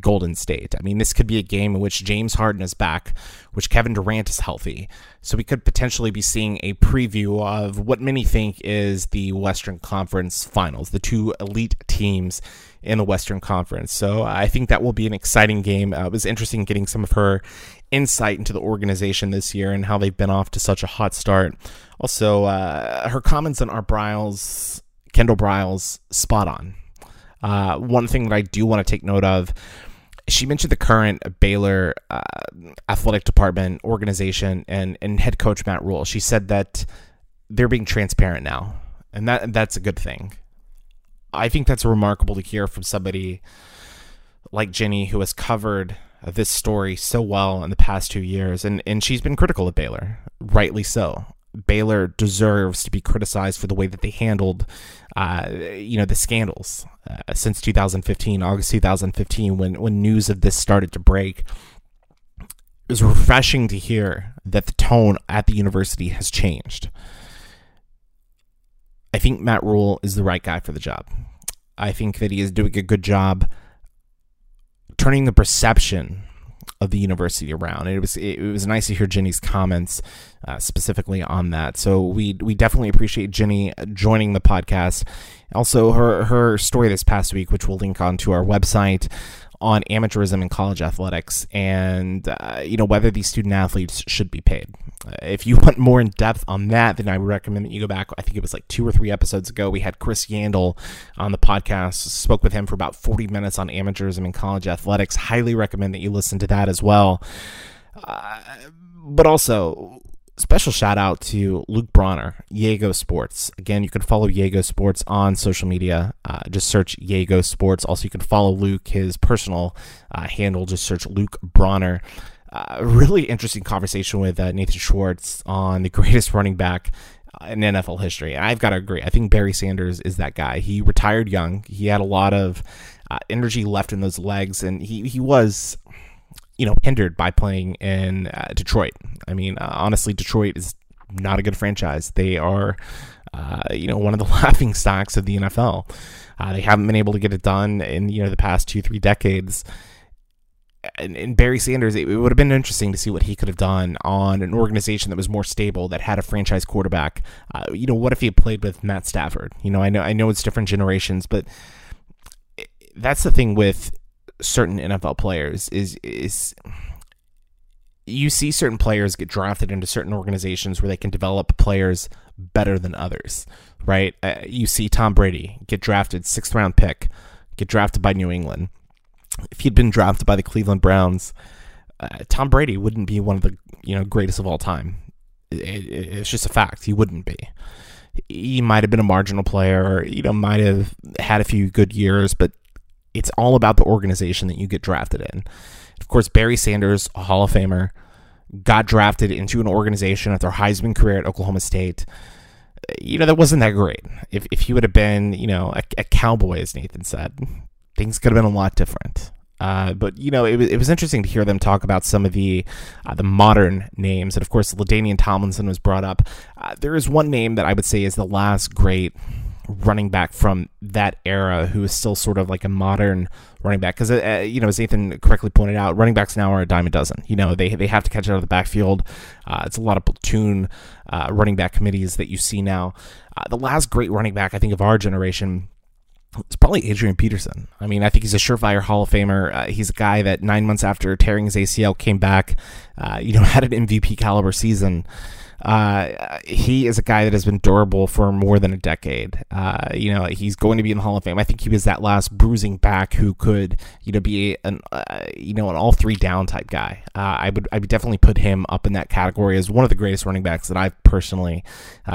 Golden State. I mean, this could be a game in which James Harden is back, which Kevin Durant is healthy. So we could potentially be seeing a preview of what many think is the Western Conference Finals, the two elite teams in the Western Conference. So I think that will be an exciting game. It was interesting getting some of her insight into the organization this year and how they've been off to such a hot start. Also, her comments on Art Briles, Kendall Briles, spot on. One thing that I do want to take note of, she mentioned the current Baylor athletic department organization and head coach Matt Rule. She said that they're being transparent now, and that's a good thing. I think that's remarkable to hear from somebody like Jenny, who has covered this story so well in the past 2 years, and she's been critical of Baylor, rightly so. Baylor deserves to be criticized for the way that they handled, the scandals since 2015, August 2015, when news of this started to break. It was refreshing to hear that the tone at the university has changed. I think Matt Rule is the right guy for the job. I think that he is doing a good job turning the perception of the university around. It was nice to hear Jenny's comments specifically on that. So we definitely appreciate Jenny joining the podcast. Also, her story this past week, which we'll link onto our website, on amateurism in college athletics and whether these student athletes should be paid. If you want more in depth on that, then I would recommend that you go back. I think it was like 2 or 3 episodes ago. We had Chris Yandel on the podcast, spoke with him for about 40 minutes on amateurism in college athletics. Highly recommend that you listen to that as well. But also special shout out to Luke Bronner, Yay! Go Sports. Again, you can follow Yay! Go Sports on social media. Just search Yay! Go Sports. Also, you can follow Luke, his personal handle. Just search Luke Bronner. Really interesting conversation with Nathan Schwartz on the greatest running back in NFL history. And I've got to agree. I think Barry Sanders is that guy. He retired young. He had a lot of energy left in those legs, and he was, you know, hindered by playing in Detroit. I mean, honestly, Detroit is not a good franchise. They are, you know, one of the laughing stocks of the NFL. They haven't been able to get it done in, you know, the past 2-3 decades. And Barry Sanders, it would have been interesting to see what he could have done on an organization that was more stable, that had a franchise quarterback. You know, what if he had played with Matt Stafford? You know, I know it's different generations, but that's the thing with certain NFL players is you see certain players get drafted into certain organizations where they can develop players better than others, right? You see Tom Brady get drafted, 6th round pick, get drafted by New England. If he'd been drafted by the Cleveland Browns, Tom Brady wouldn't be one of the, you know, greatest of all time. It's just a fact. He wouldn't be. He might have been a marginal player, or, you know, might have had a few good years, but it's all about the organization that you get drafted in. Of course, Barry Sanders, a Hall of Famer, got drafted into an organization after Heisman career at Oklahoma State. You know, that wasn't that great. If he would have been, you know, a Cowboy, as Nathan said, things could have been a lot different. But, you know, it was interesting to hear them talk about some of the modern names. And, of course, LaDainian Tomlinson was brought up. There is one name that I would say is the last great running back from that era who is still sort of like a modern running back. Because, you know, as Nathan correctly pointed out, running backs now are a dime a dozen. You know, they have to catch out of the backfield. It's a lot of platoon running back committees that you see now. The last great running back, I think, of our generation, it's probably Adrian Peterson. I mean, I think he's a surefire Hall of Famer. He's a guy that 9 months after tearing his ACL came back, you know, had an MVP caliber season. He is a guy that has been durable for more than a decade. You know, he's going to be in the Hall of Fame. I think he was that last bruising back who could, you know, be an all three down type guy. I would definitely put him up in that category as one of the greatest running backs that I've personally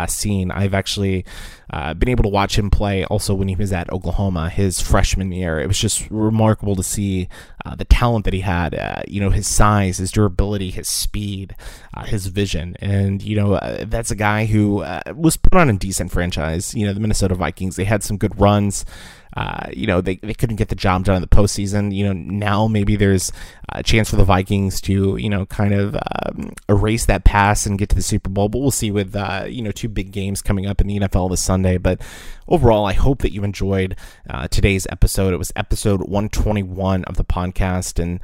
seen. I've actually been able to watch him play also when he was at Oklahoma his freshman year. It was just remarkable to see the talent that he had, you know, his size, his durability, his speed, his vision. And, you know, that's a guy who was put on a decent franchise. You know, the Minnesota Vikings, they had some good runs. You know, they couldn't get the job done in the postseason. You know, now maybe there's a chance for the Vikings to, you know, kind of erase that pass and get to the Super Bowl. But we'll see with, you know, 2 big games coming up in the NFL this Sunday. But overall, I hope that you enjoyed today's episode. It was episode 121 of the podcast. And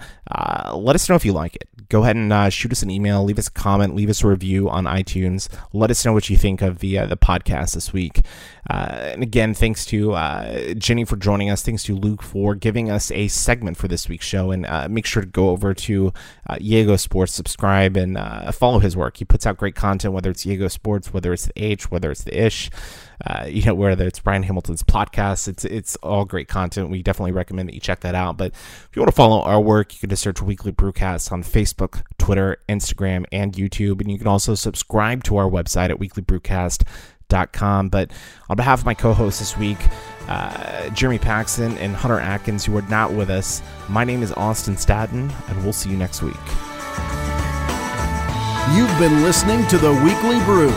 let us know if you like it. Go ahead and shoot us an email, leave us a comment, leave us a review on iTunes. Let us know what you think of the podcast this week. And again, thanks to Jenny for joining us. Thanks to Luke for giving us a segment for this week's show. And make sure to go over to Yay! Go Sports, subscribe, and follow his work. He puts out great content, whether it's Yay! Go Sports, whether it's The H, whether it's The Ish, you know, whether it's Brian Hamilton's podcast. It's all great content. We definitely recommend that you check that out. But if you want to follow our work, you can just search Weekly Brewcast on Facebook, Twitter, Instagram, and YouTube. And you can also subscribe to our website at weeklybrewcast.com. But on behalf of my co-hosts this week, Jeremy Paxton and Hunter Atkins, who are not with us, my name is Austin Staton, and we'll see you next week. You've been listening to The Weekly Brew.